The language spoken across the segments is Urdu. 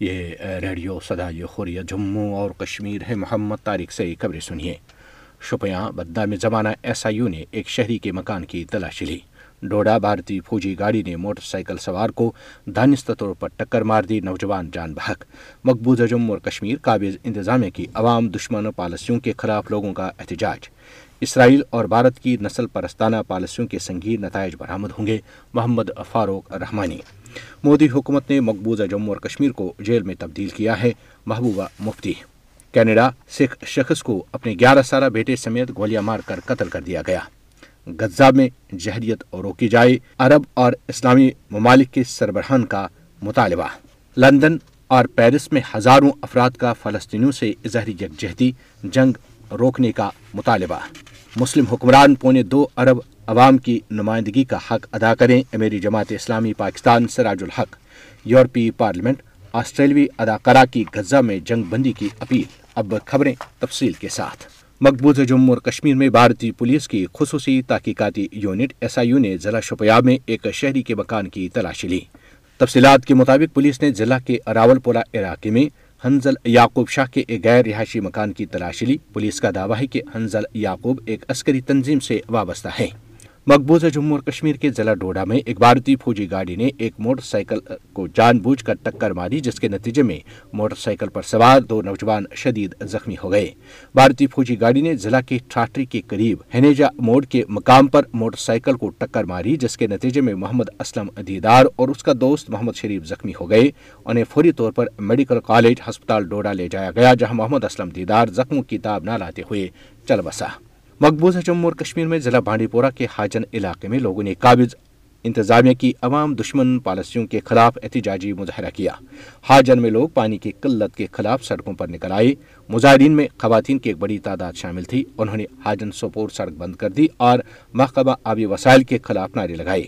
یہ ریڈیو صدائے حریت جموں اور کشمیر ہے۔ محمد طارق سے خبریں سنیے۔ شوپیاں بدہ میں زمانہ ایس آئی یو نے ایک شہری کے مکان کی تلاشی لی۔ ڈوڈا بھارتی فوجی گاڑی نے موٹر سائیکل سوار کو دانستہ طور پر ٹکر مار دی، نوجوان جان بحق۔ مقبوضہ جموں اور کشمیر قابض انتظامیہ کی عوام دشمن پالیسیوں کے خلاف لوگوں کا احتجاج۔ اسرائیل اور بھارت کی نسل پرستانہ پالیسیوں کے سنگین نتائج برآمد ہوں گے، محمد فاروق رحمانی۔ مودی حکومت نے مقبوضہ جموں اور کشمیر کو جیل میں تبدیل کیا ہے، محبوبہ مفتی۔ کینیڈا سکھ شخص کو اپنے 11 سالہ بیٹے سمیت گولیاں مار کر قتل کر دیا گیا۔ غزہ میں جہریت روکی جائے، عرب اور اسلامی ممالک کے سربراہان کا مطالبہ۔ لندن اور پیرس میں ہزاروں افراد کا فلسطینیوں سے اظہاری یکجہتی، جنگ روکنے کا مطالبہ۔ مسلم حکمران 2.5 ارب عوام کی نمائندگی کا حق ادا کریں، امیری جماعت اسلامی پاکستان سراج الحق۔ یورپی پارلیمنٹ آسٹریلوی اداکارہ کی غزہ میں جنگ بندی کی اپیل۔ اب خبریں تفصیل کے ساتھ۔ مقبوضہ جموں اور کشمیر میں بھارتی پولیس کی خصوصی تحقیقاتی یونٹ ایس آئی یو نے ضلع شوپیاں میں ایک شہری کے مکان کی تلاشی لی۔ تفصیلات کے مطابق پولیس نے ضلع کے اراول پورہ علاقے میں ہنزل یعقوب شاہ کے ایک غیر رہائشی مکان کی تلاشی لی۔ پولیس کا دعویٰ ہے کہ ہنزل یعقوب ایک عسکری تنظیم سے وابستہ ہے۔ مقبوضہ جموں اور کشمیر کے ضلع ڈوڈا میں ایک بھارتی فوجی گاڑی نے ایک موٹر سائیکل کو جان بوجھ کر ٹکر ماری، جس کے نتیجے میں موٹر سائیکل پر سوار 2 نوجوان شدید زخمی ہو گئے۔ بھارتی فوجی گاڑی نے ضلع کے ٹھاٹری کے قریب ہنیجا موڑ کے مقام پر موٹر سائیکل کو ٹکر ماری، جس کے نتیجے میں محمد اسلم دیدار اور اس کا دوست محمد شریف زخمی ہو گئے۔ انہیں فوری طور پر میڈیکل کالج ہسپتال ڈوڈا لے جایا گیا، جہاں محمد اسلم دیدار زخموں کی تاب نہ لاتے ہوئے چل بسا۔ مقبوضہ جموں اور کشمیر میں ضلع بانڈی پورہ کے حاجن علاقے میں لوگوں نے قابض انتظامیہ کی عوام دشمن پالیسیوں کے خلاف احتجاجی مظاہرہ کیا۔ حاجن میں لوگ پانی کی قلت کے خلاف سڑکوں پر نکل آئے۔ مظاہرین میں خواتین کی ایک بڑی تعداد شامل تھی۔ انہوں نے حاجن سوپور سڑک بند کر دی اور محکمہ آبی وسائل کے خلاف نعرے لگائے۔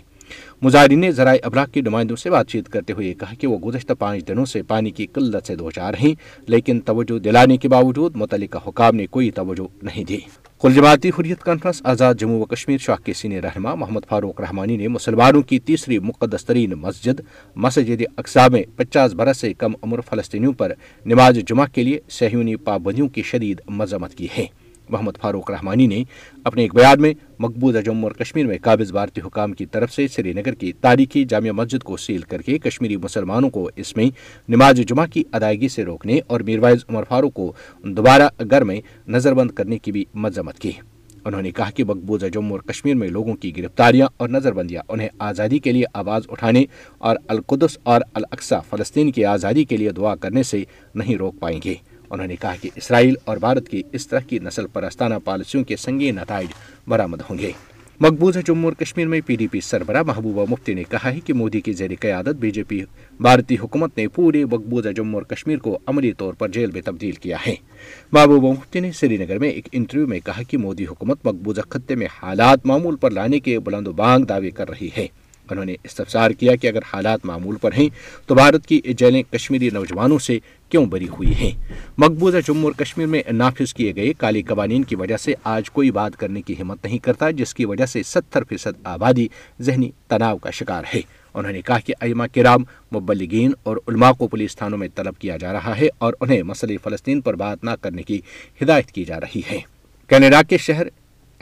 مظاہرین نے ذرائع ابلاغ کے نمائندوں سے بات چیت کرتے ہوئے کہا کہ وہ گزشتہ 5 دنوں سے پانی کی قلت سے دوچار ہیں، لیکن توجہ دلانے کے باوجود متعلقہ حکام نے کوئی توجہ نہیں دی۔ کل جماعتی حریت کانفرنس آزاد جموں و کشمیر شاخ کے سینئر رہنما محمد فاروق رحمانی نے مسلمانوں کی تیسری مقدس ترین مسجد مسجد الاقصیٰ میں 50 برس سے کم عمر فلسطینیوں پر نماز جمعہ کے لیے صہیونی پابندیوں کی شدید مذمت کی ہے۔ محمد فاروق رحمانی نے اپنے ایک بیان میں مقبوضہ جموں اور کشمیر میں قابض بھارتی حکام کی طرف سے سری نگر کی تاریخی جامع مسجد کو سیل کر کے کشمیری مسلمانوں کو اس میں نماز جمعہ کی ادائیگی سے روکنے اور میروائز عمر فاروق کو دوبارہ گھر میں نظر بند کرنے کی بھی مذمت کی۔ انہوں نے کہا کہ مقبوضہ جموں اور کشمیر میں لوگوں کی گرفتاریاں اور نظر بندیاں انہیں آزادی کے لیے آواز اٹھانے اور القدس اور الاقصیٰ فلسطین کی آزادی کے لیے دعا کرنے سے نہیں روک پائیں گے۔ انہوں نے کہا کہ اسرائیل اور بھارت کی اس طرح کی نسل پرستانہ پالیسیوں کے سنگین نتائج برآمد ہوں گے۔ مقبوضہ جموں اور کشمیر میں پی ڈی پی سربراہ محبوبہ مفتی نے کہا ہے کہ مودی کی زیر قیادت بی جے پی بھارتی حکومت نے پورے مقبوضہ جموں اور کشمیر کو عملی طور پر جیل میں تبدیل کیا ہے۔ محبوبہ مفتی نے سری نگر میں ایک انٹرویو میں کہا کہ مودی حکومت مقبوضہ خطے میں حالات معمول پر لانے کے بلند و بانگ دعوے کر رہی ہے۔ انہوں نے استفسار کیا کہ اگر حالات معمول پر ہیں تو بھارت کی جیلیں کشمیری نوجوانوں سے کیوں بری ہوئی ہیں۔ مقبوضہ جموں اور کشمیر میں نافذ کیے گئے کالے قوانین کی وجہ سے آج کوئی بات کرنے کی ہمت نہیں کرتا، جس کی وجہ سے 70% آبادی ذہنی تناؤ کا شکار ہے۔ انہوں نے کہا کہ ائمہ کرام، مبلغین اور علماء کو پولیس تھانوں میں طلب کیا جا رہا ہے اور انہیں مسئلہ فلسطین پر بات نہ کرنے کی ہدایت کی جا رہی ہے۔ کینیڈا کے شہر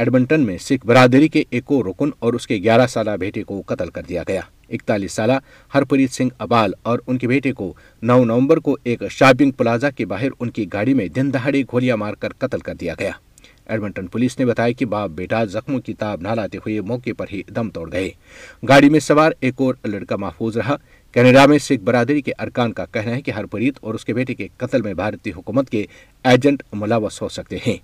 ایڈمنٹن میں سکھ برادری کے ایک رکن اور اس کے 11 سالہ بیٹے کو قتل کر دیا گیا۔ 41 سالہ ہرپریت سنگھ ابال اور ان کے بیٹے کو 9 نومبر کو ایک شاپنگ پلازا کے باہر ان کی گاڑی میں دن دہاڑے گولیاں مار کر قتل کر دیا گیا۔ ایڈمنٹن پولیس نے بتایا کہ باپ بیٹا زخموں کی تاب نہ لاتے ہوئے موقع پر ہی دم توڑ گئے۔ گاڑی میں سوار ایک اور لڑکا محفوظ رہا۔ کینیڈا میں سکھ برادری کے ارکان کا کہنا ہے کہ ہرپریت اور اس کے بیٹے کے قتل میں بھارتی حکومت کے ایجنٹ ملوث ہو سکتے ہیں۔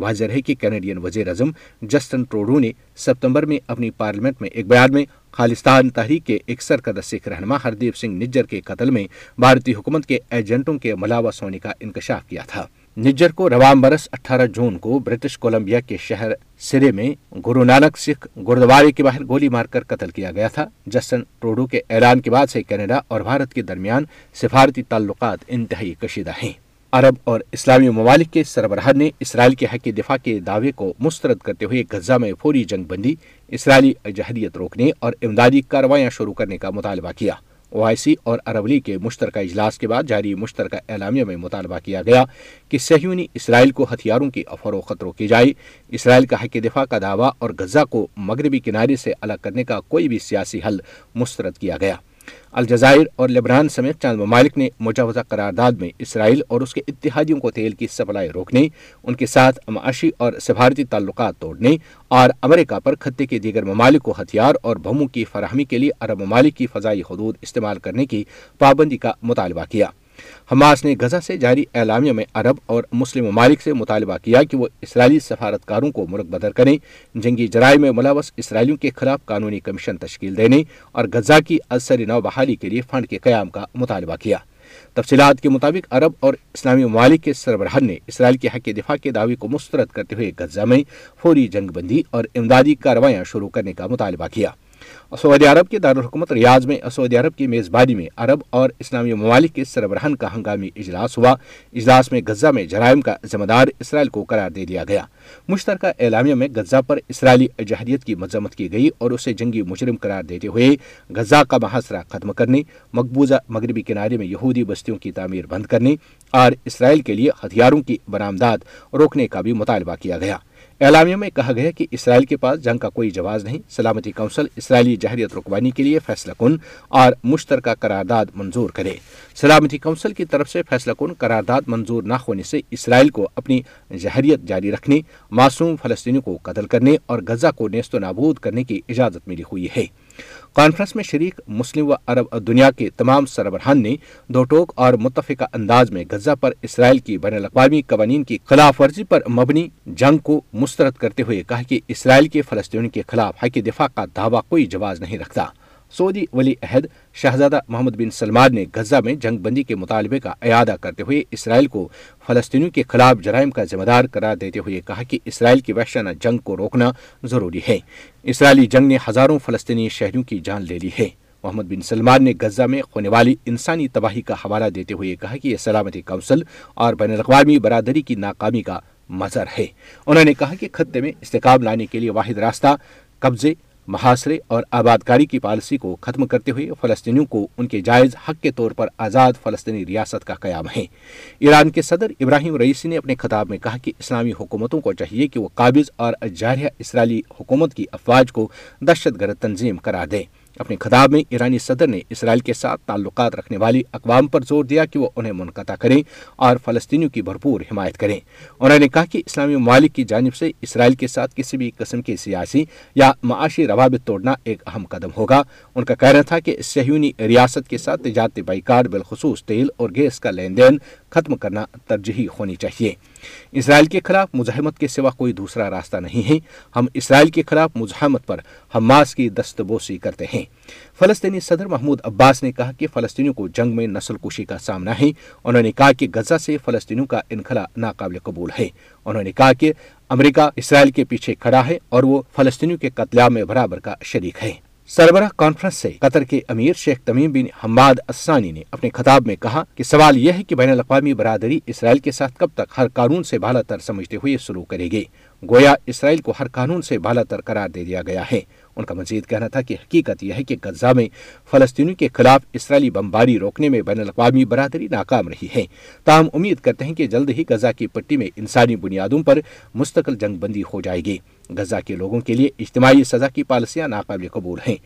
واضح ہے کہ کینیڈین وزیر اعظم جسٹن ٹروڈو نے سپتمبر میں اپنی پارلیمنٹ میں ایک بیان میں خالصتان تحریک کے ایک سرکردہ سکھ رہنما ہردیپ سنگھ نجر کے قتل میں بھارتی حکومت کے ایجنٹوں کے ملاوث ہونے کا انکشاف کیا تھا۔ نجر کو رواں برس 18 جون کو برٹش کولمبیا کے شہر سرے میں گرو نانک سکھ گرودوارے کے باہر گولی مار کر قتل کیا گیا تھا۔ جسٹن ٹروڈو کے اعلان کے بعد سے کینیڈا اور بھارت کے درمیان سفارتی تعلقات انتہائی کشیدہ ہیں۔ عرب اور اسلامی ممالک کے سربراہان نے اسرائیل کے حق دفاع کے دعوے کو مسترد کرتے ہوئے غزہ میں فوری جنگ بندی، اسرائیلی جہریت روکنے اور امدادی کاروائیاں شروع کرنے کا مطالبہ کیا۔ او آئی سی اور عرب لیگ کے مشترکہ اجلاس کے بعد جاری مشترکہ اعلامیہ میں مطالبہ کیا گیا کہ صہیونی اسرائیل کو ہتھیاروں کی فروخت روکی جائے، اسرائیل کا حق دفاع کا دعویٰ اور غزہ کو مغربی کنارے سے الگ کرنے کا کوئی بھی سیاسی حل مسترد کیا گیا۔ الجزائر اور لبنان سمیت چند ممالک نے مجوزہ قرارداد میں اسرائیل اور اس کے اتحادیوں کو تیل کی سپلائی روکنے، ان کے ساتھ معاشی اور سفارتی تعلقات توڑنے اور امریکہ پر خطے کے دیگر ممالک کو ہتھیار اور بموں کی فراہمی کے لیے عرب ممالک کی فضائی حدود استعمال کرنے کی پابندی کا مطالبہ کیا۔ حماس نے غزہ سے جاری اعلامیہ میں عرب اور مسلم ممالک سے مطالبہ کیا کہ وہ اسرائیلی سفارتکاروں کو ملک بدر کریں، جنگی جرائم میں ملوث اسرائیلیوں کے خلاف قانونی کمیشن تشکیل دینے اور غزہ کی ازسر نو بحالی کے لیے فنڈ کے قیام کا مطالبہ کیا۔ تفصیلات کے مطابق عرب اور اسلامی ممالک کے سربراہان نے اسرائیل کے حق دفاع کے دعوے کو مسترد کرتے ہوئے غزہ میں فوری جنگ بندی اور امدادی کاروائیاں شروع کرنے کا مطالبہ کیا۔ سعودی عرب کے دارالحکومت ریاض میں سعودی عرب کی میزبانی میں عرب اور اسلامی ممالک کے سربراہان کا ہنگامی اجلاس ہوا۔ اجلاس میں غزہ میں جرائم کا ذمہ دار اسرائیل کو قرار دے دیا گیا۔ مشترکہ اعلامیہ میں غزہ پر اسرائیلی جہریت کی مذمت کی گئی اور اسے جنگی مجرم قرار دیتے ہوئے غزہ کا محاصرہ ختم کرنے، مقبوضہ مغربی کنارے میں یہودی بستیوں کی تعمیر بند کرنے اور اسرائیل کے لیے ہتھیاروں کی برآمدات روکنے کا بھی مطالبہ کیا گیا۔ اعلامیہ میں کہا گیا کہ اسرائیل کے پاس جنگ کا کوئی جواز نہیں، سلامتی کونسل اسرائیلی جہریت رکوانے کے لیے فیصلہ کن اور مشترکہ قرارداد منظور کرے۔ سلامتی کونسل کی طرف سے فیصلہ کن قرارداد منظور نہ ہونے سے اسرائیل کو اپنی جہریت جاری رکھنے، معصوم فلسطینیوں کو قتل کرنے اور غزہ کو نیست و نابود کرنے کی اجازت ملی ہوئی ہے۔ کانفرنس میں شریک مسلم و عرب دنیا کے تمام سربراہان نے دو ٹوک اور متفقہ انداز میں غزہ پر اسرائیل کی بین الاقوامی قوانین کی خلاف ورزی پر مبنی جنگ کو مسترد کرتے ہوئے کہا کہ اسرائیل کے فلسطینیوں کے خلاف حق دفاع کا دعویٰ کوئی جواز نہیں رکھتا۔ سعودی ولی عہد شہزادہ محمد بن سلمان نے غزہ میں جنگ بندی کے مطالبے کا اعادہ کرتے ہوئے اسرائیل کو فلسطینیوں کے خلاف جرائم کا ذمہ دار قرار دیتے ہوئے کہا کہ اسرائیل کی وحشیانہ جنگ کو روکنا ضروری ہے۔ اسرائیلی جنگ نے ہزاروں فلسطینی شہریوں کی جان لے لی ہے۔ محمد بن سلمان نے غزہ میں ہونے والی انسانی تباہی کا حوالہ دیتے ہوئے کہا کہ یہ سلامتی کونسل اور بین الاقوامی برادری کی ناکامی کا مظہر ہے۔ انہوں نے کہا کہ خطے میں استحکام لانے کے لیے واحد راستہ قبضے، محاصرے اور آباد کاری کی پالیسی کو ختم کرتے ہوئے فلسطینیوں کو ان کے جائز حق کے طور پر آزاد فلسطینی ریاست کا قیام ہے۔ ایران کے صدر ابراہیم رئیسی نے اپنے خطاب میں کہا کہ اسلامی حکومتوں کو چاہیے کہ وہ قابض اور جارحیہ اسرائیلی حکومت کی افواج کو دہشت گرد تنظیم قرار دیں۔ اپنے خطاب میں ایرانی صدر نے اسرائیل کے ساتھ تعلقات رکھنے والی اقوام پر زور دیا کہ وہ انہیں منقطع کریں اور فلسطینیوں کی بھرپور حمایت کریں۔ انہوں نے کہا کہ اسلامی ممالک کی جانب سے اسرائیل کے ساتھ کسی بھی قسم کے سیاسی یا معاشی روابط توڑنا ایک اہم قدم ہوگا۔ ان کا کہنا تھا کہ صہیونی ریاست کے ساتھ تجارتی بائیکاٹ، بالخصوص تیل اور گیس کا لین دین ختم کرنا ترجیحی ہونی چاہیے۔ اسرائیل کے خلاف مزاحمت کے سوا کوئی دوسرا راستہ نہیں ہے۔ ہم اسرائیل کے خلاف مزاحمت پر حماس کی دست بوسی کرتے ہیں۔ فلسطینی صدر محمود عباس نے کہا کہ فلسطینیوں کو جنگ میں نسل کشی کا سامنا ہے۔ انہوں نے کہا کہ غزہ سے فلسطینیوں کا انخلا ناقابل قبول ہے۔ انہوں نے کہا کہ امریکہ اسرائیل کے پیچھے کھڑا ہے اور وہ فلسطینیوں کے قتل عام میں برابر کا شریک ہے۔ سربراہ کانفرنس سے قطر کے امیر شیخ تمیم بن حماد الثانی نے اپنے خطاب میں کہا کہ سوال یہ ہے کہ بین الاقوامی برادری اسرائیل کے ساتھ کب تک ہر قانون سے بالا تر سمجھتے ہوئے سلوک کرے گی؟ گویا اسرائیل کو ہر قانون سے بالا تر قرار دے دیا گیا ہے۔ ان کا مزید کہنا تھا کہ حقیقت یہ ہے کہ غزہ میں فلسطینیوں کے خلاف اسرائیلی بمباری روکنے میں بین الاقوامی برادری ناکام رہی ہے، تاہم امید کرتے ہیں کہ جلد ہی غزہ کی پٹی میں انسانی بنیادوں پر مستقل جنگ بندی ہو جائے گی۔ غزہ کے لوگوں کے لیے اجتماعی سزا کی پالیسیاں ناقابل قبول ہیں۔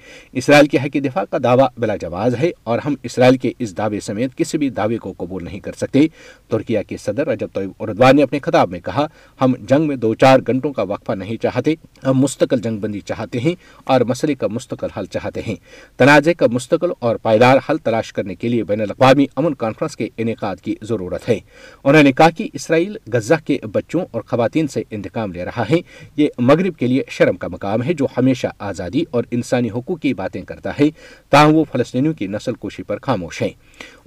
اسرائیل کے حق دفاع کا دعویٰ بلا جواز ہے اور ہم اسرائیل کے اس دعوے سمیت کسی بھی دعوے کو قبول نہیں کر سکتے۔ ترکیہ کے صدر رجب طیب اردوان نے اپنے خطاب میں کہا، ہم جنگ میں 2-4 گھنٹوں کا وقفہ نہیں چاہتے، ہم مستقل جنگ بندی چاہتے ہیں اور مسئلے کا مستقل حل چاہتے ہیں۔ تنازع کا مستقل اور پائیدار حل تلاش کرنے کے لیے بین الاقوامی امن کانفرنس کے انعقاد کی ضرورت ہے۔ انہوں نے کہا کہ اسرائیل غزہ کے بچوں اور خواتین سے انتقام لے رہا ہے، یہ مغرب کے لیے شرم کا مقام ہے جو ہمیشہ آزادی اور انسانی حقوق کی باتیں کرتا ہے، تاہم وہ فلسطینیوں کی نسل کشی پر خاموش ہیں۔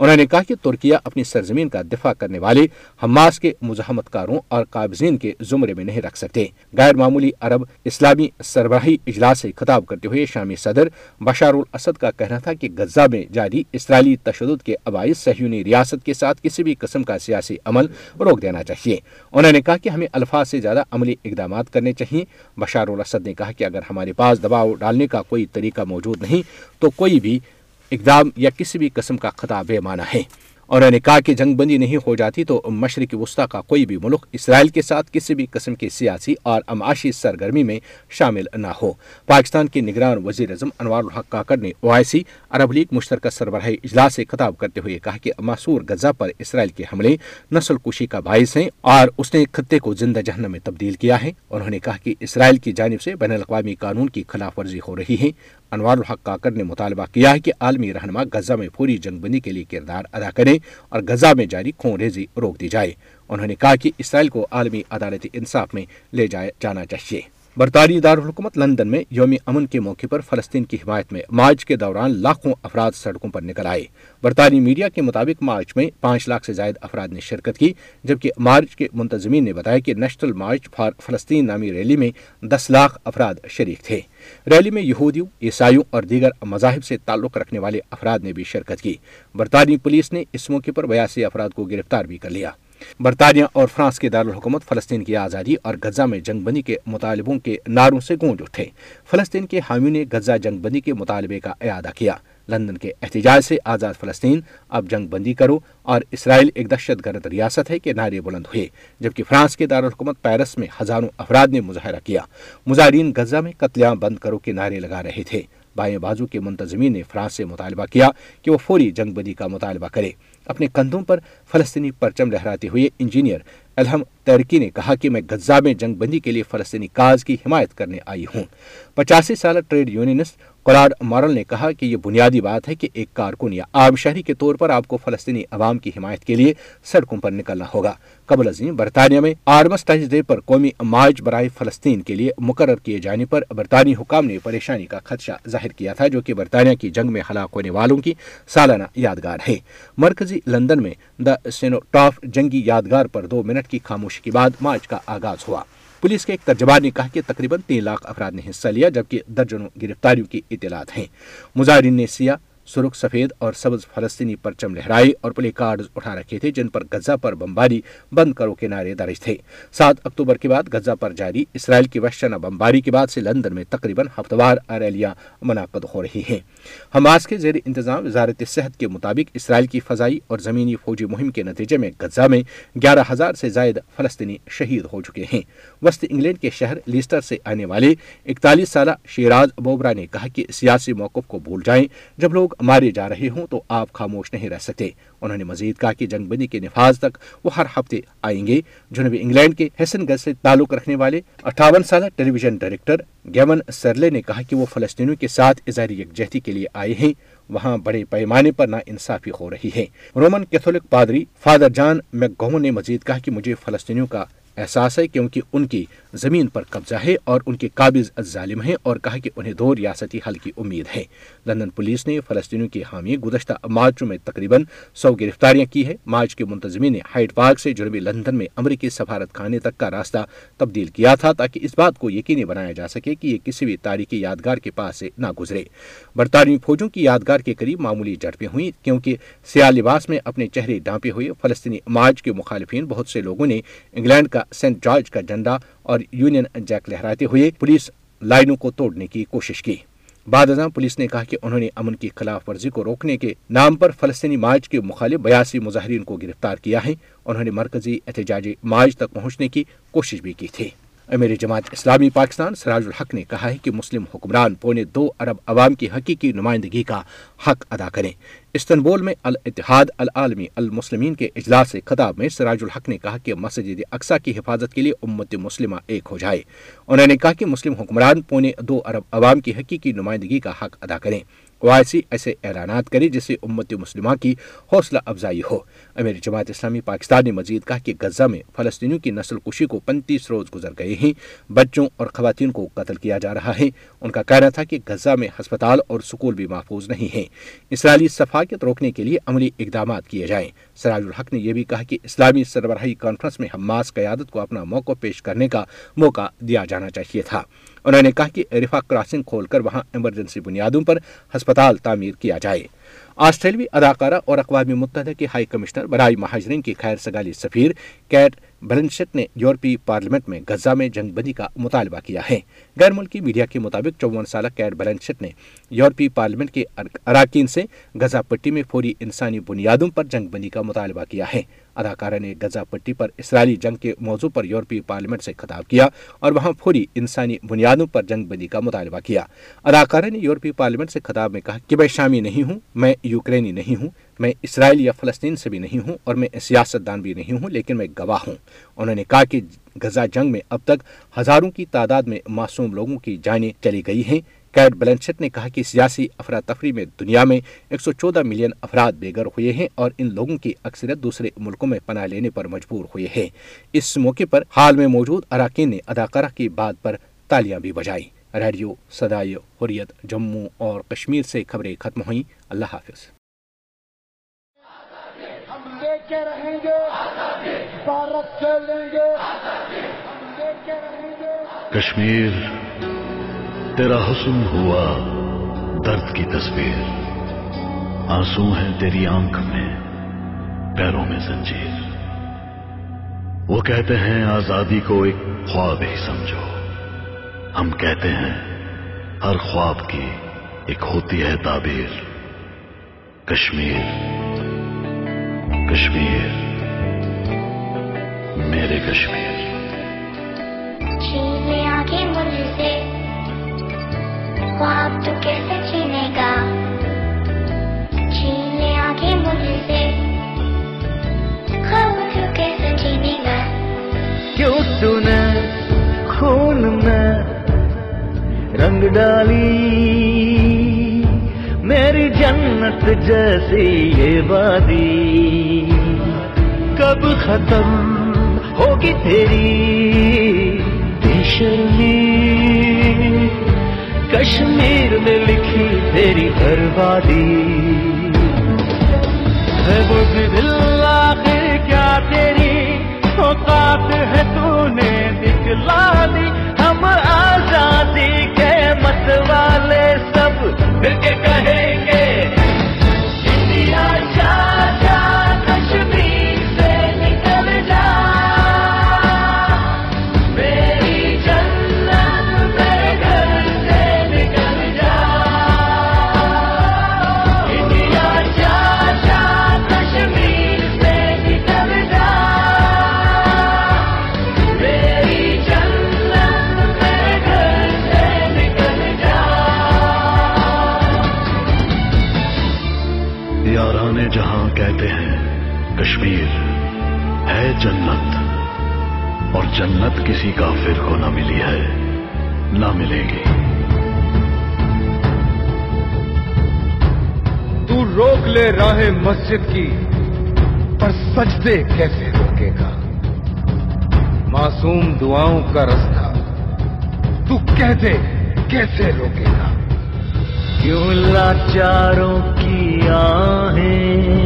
انہوں نے کہا کہ ترکیہ اپنی سرزمین کا دفاع کرنے والے حماس کے مزاحمت کاروں اور قابضین کے زمرے میں نہیں رکھ سکتے۔ غیر معمولی عرب اسلامی سربراہی اجلاس سے خطاب کرتے ہوئے شامی صدر بشار الاسد کا کہنا تھا کہ غزہ میں جاری اسرائیلی تشدد کے باعث صہیونی ریاست کے ساتھ کسی بھی قسم کا سیاسی عمل روک دینا چاہیے۔ انہوں نے کہا کہ ہمیں الفاظ سے زیادہ عملی اقدامات کرنے چاہیے۔ بشار الاسد نے کہا کہ اگر ہمارے پاس دباؤ ڈالنے کا کوئی طریقہ موجود نہیں تو کوئی بھی اقدام یا کسی بھی قسم کا خطاب بے معنی ہے۔ انہوں نے کہا کہ جنگ بندی نہیں ہو جاتی تو مشرق وسطی کا کوئی بھی ملک اسرائیل کے ساتھ کسی بھی قسم کی سیاسی اور معاشی سرگرمی میں شامل نہ ہو۔ پاکستان کے نگران وزیر اعظم انوار الحق کاکر نے او آئی سی عرب لیگ مشترکہ سربراہی اجلاس سے خطاب کرتے ہوئے کہا کہ محصور غزہ پر اسرائیل کے حملے نسل کشی کا باعث ہیں اور اس نے خطے کو زندہ جہنم میں تبدیل کیا ہے۔ انہوں نے کہا کہ اسرائیل کی جانب سے بین الاقوامی قانون کی خلاف ورزی ہو رہی ہے۔ انوار الحق کاکر نے مطالبہ کیا ہے کہ عالمی رہنما غزہ میں فوری جنگ بندی کے لیے کردار ادا کریں اور غزہ میں جاری خون ریزی روک دی جائے۔ انہوں نے کہا کہ اسرائیل کو عالمی عدالت انصاف میں لے جانا چاہیے۔ برطانوی دارالحکومت لندن میں یوم امن کے موقع پر فلسطین کی حمایت میں مارچ کے دوران لاکھوں افراد سڑکوں پر نکل آئے۔ برطانوی میڈیا کے مطابق مارچ میں 5 لاکھ سے زائد افراد نے شرکت کی، جبکہ مارچ کے منتظمین نے بتایا کہ نیشنل مارچ فار فلسطین نامی ریلی میں 10 لاکھ افراد شریک تھے۔ ریلی میں یہودیوں، عیسائیوں اور دیگر مذاہب سے تعلق رکھنے والے افراد نے بھی شرکت کی۔ برطانوی پولیس نے اس موقع پر 82 افراد کو گرفتار بھی کر لیا۔ برطانیہ اور فرانس کے دارالحکومت فلسطین کی آزادی اور غزہ میں جنگ بندی کے مطالبوں کے نعروں سے گونج اٹھے۔ فلسطین کے حامیوں نے غزہ جنگ بندی کے مطالبے کا اعادہ کیا۔ لندن کے احتجاج سے آزاد فلسطین اب جنگ بندی کرو اور اسرائیل ایک دہشت گرد ریاست ہے کہ نعرے بلند ہوئے، جبکہ فرانس کے دارالحکومت پیرس میں ہزاروں افراد نے مظاہرہ کیا۔ مظاہرین غزہ میں قتل عام بند کرو کے نعرے لگا رہے تھے۔ بائیں بازو کے منتظمین نے فرانس سے مطالبہ کیا کہ وہ فوری جنگ بندی کا مطالبہ کرے۔ اپنے کندھوں پر فلسطینی پرچم لہراتے ہوئے انجینئر الہم ترکی نے کہا کہ میں غزہ میں جنگ بندی کے لیے فلسطینی کاز کی حمایت کرنے آئی ہوں۔ 85 سالہ ٹریڈ یونینسٹ قرار مارل نے کہا کہ یہ بنیادی بات ہے کہ ایک کارکن یا عام شہری کے طور پر آپ کو فلسطینی عوام کی حمایت کے لیے سڑکوں پر نکلنا ہوگا۔ قبل ازیں برطانیہ میں آرمسٹائز ڈے پر قومی مارچ برائے فلسطین کے لیے مقرر کیے جانے پر برطانوی حکام نے پریشانی کا خدشہ ظاہر کیا تھا، جو کہ برطانیہ کی جنگ میں ہلاک ہونے والوں کی سالانہ یادگار ہے۔ مرکزی لندن میں دا سینوٹاف جنگی یادگار پر 2 منٹ کی خاموشی کے بعد مارچ کا آغاز ہوا۔ پولیس کے ایک ترجمان نے کہا کہ تقریباً 3 لاکھ افراد نے حصہ لیا، جبکہ درجنوں گرفتاریوں کی اطلاعات ہیں۔ مظاہرین نے سیاہ، سرخ، سفید اور سبز فلسطینی پرچم لہرائے اور پلے کارڈز اٹھا رکھے تھے، جن پر غزہ پر بمباری بند کرو کے نعرے درج تھے۔ 7 اکتوبر کے بعد غزہ پر جاری اسرائیل کی وحشیانہ بمباری کے بعد سے لندن میں تقریباً ہفتہ وار ریلیاں منعقد ہو رہی ہیں۔ حماس کے زیر انتظام وزارت صحت کے مطابق اسرائیل کی فضائی اور زمینی فوجی مہم کے نتیجے میں غزہ میں 11,000 سے زائد فلسطینی شہید ہو چکے ہیں۔ وسط انگلینڈ کے شہر لیسٹر سے آنے والے 41 سالہ شیراز بوبرا نے کہا کہ سیاسی موقف کو بھول جائیں، جب لوگ مارے جا رہے ہوں تو آپ خاموش نہیں رہ سکتے۔ انہوں نے مزید کہا کہ جنگ بندی کے نفاذ تک وہ ہر ہفتے آئیں گے۔ جنوبی انگلینڈ کے ہیسن گز سے تعلق رکھنے والے 58 سالہ television director Gavin Searle نے کہا کہ وہ فلسطینیوں کے ساتھ اظہاری یکجہتی کے لیے آئے ہیں، وہاں بڑے پیمانے پر ناانصافی ہو رہی ہے۔ رومن کیتھولک پادری فادر جان میک گوہن نے مزید کہا کہ مجھے فلسطینیوں کا احساس ہے کیونکہ ان کی زمین پر قبضہ ہے اور ان کے قابض ظالم ہیں، اور کہا کہ انہیں 2 ریاستی حل کی امید ہے۔ لندن پولیس نے فلسطینیوں کے حامی گزشتہ مارچوں میں تقریباً 100 گرفتاریاں کی ہیں۔ مارچ کے منتظمین نے ہائیڈ پارک سے جنوبی لندن میں امریکی سفارت خانے تک کا راستہ تبدیل کیا تھا تاکہ اس بات کو یقینی بنایا جا سکے کہ یہ کسی بھی تاریخی یادگار کے پاس سے نہ گزرے۔ برطانوی فوجوں کی یادگار کے قریب معمولی جھڑپیں ہوئیں کیونکہ سیاہ لباس میں اپنے چہرے ڈھانپے ہوئے فلسطینی مارچ کے مخالفین بہت سے لوگوں نے انگلینڈ کا سینٹ جارج کا جھنڈا اور یونین جیک لہراتے ہوئے پولیس لائنوں کو توڑنے کی کوشش کی۔ بعد ازاں پولیس نے کہا کہ انہوں نے امن کی خلاف ورزی کو روکنے کے نام پر فلسطینی مارچ کے مخالف 82 مظاہرین کو گرفتار کیا ہے۔ انہوں نے مرکزی احتجاجی مارچ تک پہنچنے کی کوشش بھی کی تھی۔ امیر جماعت اسلامی پاکستان سراج الحق نے کہا ہے کہ مسلم حکمران 2.5 ارب عوام کی حقیقی نمائندگی کا حق ادا کریں۔ استنبول میں الاتحاد العالمی المسلمین کے اجلاس سے خطاب میں سراج الحق نے کہا کہ مسجد الاقصیٰ کی حفاظت کے لیے امت مسلمہ ایک ہو جائے۔ انہوں نے کہا کہ مسلم حکمران 2.5 ارب عوام کی حقیقی نمائندگی کا حق ادا کریں، او آئی سی ایسے اعلانات کرے جس سے امت مسلمہ کی حوصلہ افزائی ہو۔ امیر جماعت اسلامی پاکستان نے مزید کہا کہ غزہ میں فلسطینیوں کی نسل کشی کو 35 روز گزر گئے ہیں، بچوں اور خواتین کو قتل کیا جا رہا ہے۔ ان کا کہنا تھا کہ غزہ میں ہسپتال اور سکول بھی محفوظ نہیں ہیں، اسرائیلی سفاکت روکنے کے لیے عملی اقدامات کیے جائیں۔ سراج الحق نے یہ بھی کہا کہ اسلامی سربراہی کانفرنس میں حماس قیادت کو اپنا موقع پیش کرنے کا موقع دیا جانا چاہیے تھا۔ انہوں نے کہا کہ رفح کراسنگ کھول کر وہاں ایمرجنسی بنیادوں پر ہسپتال تعمیر کیا جائے۔ آسٹریلوی اداکارہ اور اقوام متحدہ کے ہائی کمشنر برائے مہاجرین کی خیر سگالی سفیر کیٹ بلنشٹ نے یورپی پارلیمنٹ میں غزہ میں جنگ بندی کا مطالبہ کیا ہے۔ غیر ملکی میڈیا کے مطابق 54 سالہ کیٹ بلنشٹ نے یورپی پارلیمنٹ کے اراکین سے غزہ پٹی میں فوری انسانی بنیادوں پر جنگ بندی کا مطالبہ کیا ہے۔ اداکارہ نے غزہ پٹی پر اسرائیلی جنگ کے موضوع پر یورپی پارلیمنٹ سے خطاب کیا اور وہاں فوری انسانی بنیادوں پر جنگ بندی کا مطالبہ کیا۔ اداکارہ نے یورپی پارلیمنٹ سے خطاب میں کہا کہ میں شامی نہیں ہوں، میں یوکرینی نہیں ہوں، میں اسرائیل یا فلسطین سے بھی نہیں ہوں اور میں سیاست دان بھی نہیں ہوں، لیکن میں گواہ ہوں۔ انہوں نے کہا کہ غزہ جنگ میں اب تک ہزاروں کی تعداد میں معصوم لوگوں کی جانیں چلی گئی ہیں۔ کیٹ بلنشٹ نے کہا کہ سیاسی افراتفری میں دنیا میں 114 ملین افراد بے گھر ہوئے ہیں اور ان لوگوں کی اکثریت دوسرے ملکوں میں پناہ لینے پر مجبور ہوئے ہیں۔ اس موقع پر حال میں موجود اراکین نے اداکارہ کی بات پر تالیاں بھی بجائیں۔ ریڈیو صدائے حریت جموں اور کشمیر سے خبریں ختم ہوئیں۔ اللہ حافظ۔ ہم لے کے رہیں گے، بھارت سے لیں گے، ہم لے کے رہیں گے۔ کشمیر تیرا حسن ہوا درد کی تصویر، آنسو ہیں تیری آنکھ میں، پیروں میں زنجیر۔ وہ کہتے ہیں آزادی کو ایک خواب ہی سمجھو، ہم کہتے ہیں ہر خواب کی ایک ہوتی ہے تعبیر۔ کشمیر، کشمیر، میرے کشمیر، چھینے آگے مجھ سے خواب تو کیسے چھینے گا، چھینے آگے مجھ سے خواب تو کیسے چھینے گا۔ کیوں تو نے خون میں رنگ ڈالی میری جنت جیسی یہ وادی، کب ختم ہوگی تیری بے شرمی، کشمیر میں لکھی تیری بربادی ہے۔ بوجھ دلا پھر کیا تیری اوقات ہے، تو نے دکھلا دی ہم آزادی کے مت والے سب مل کے کہیں گے انڈیا جا جا کشمیر سے نکل جا، میری جنت میرے گھر سے نکل جا، انڈیا جا جا کشمیر سے نکل جا، میری یارانے جہاں کہتے ہیں کشمیر ہے جنت، اور جنت کسی کافر کو نہ ملی ہے نہ ملے گی۔ تو روک لے راہ مسجد کی پر سجدے کیسے روکے گا، معصوم دعاؤں کا رستہ تو کہہ دے کیسے روکے گا۔ کیوں لاچاروں کی آہیں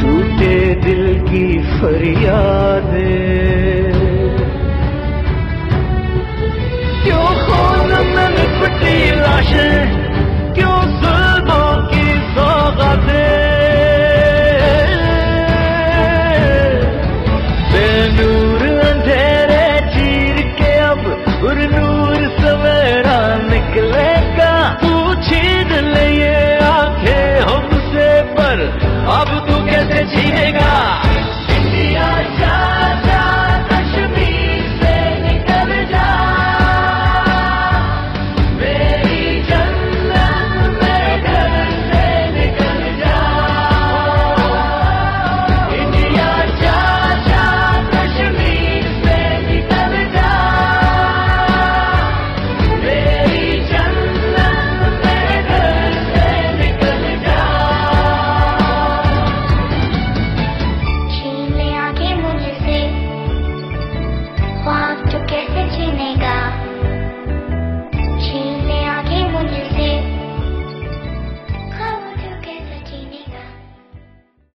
ٹوٹے دل کی فریادیں، کیوں خون میں لپٹی لاشیں، کیوں ظلموں کی سوغاتیں، اب تو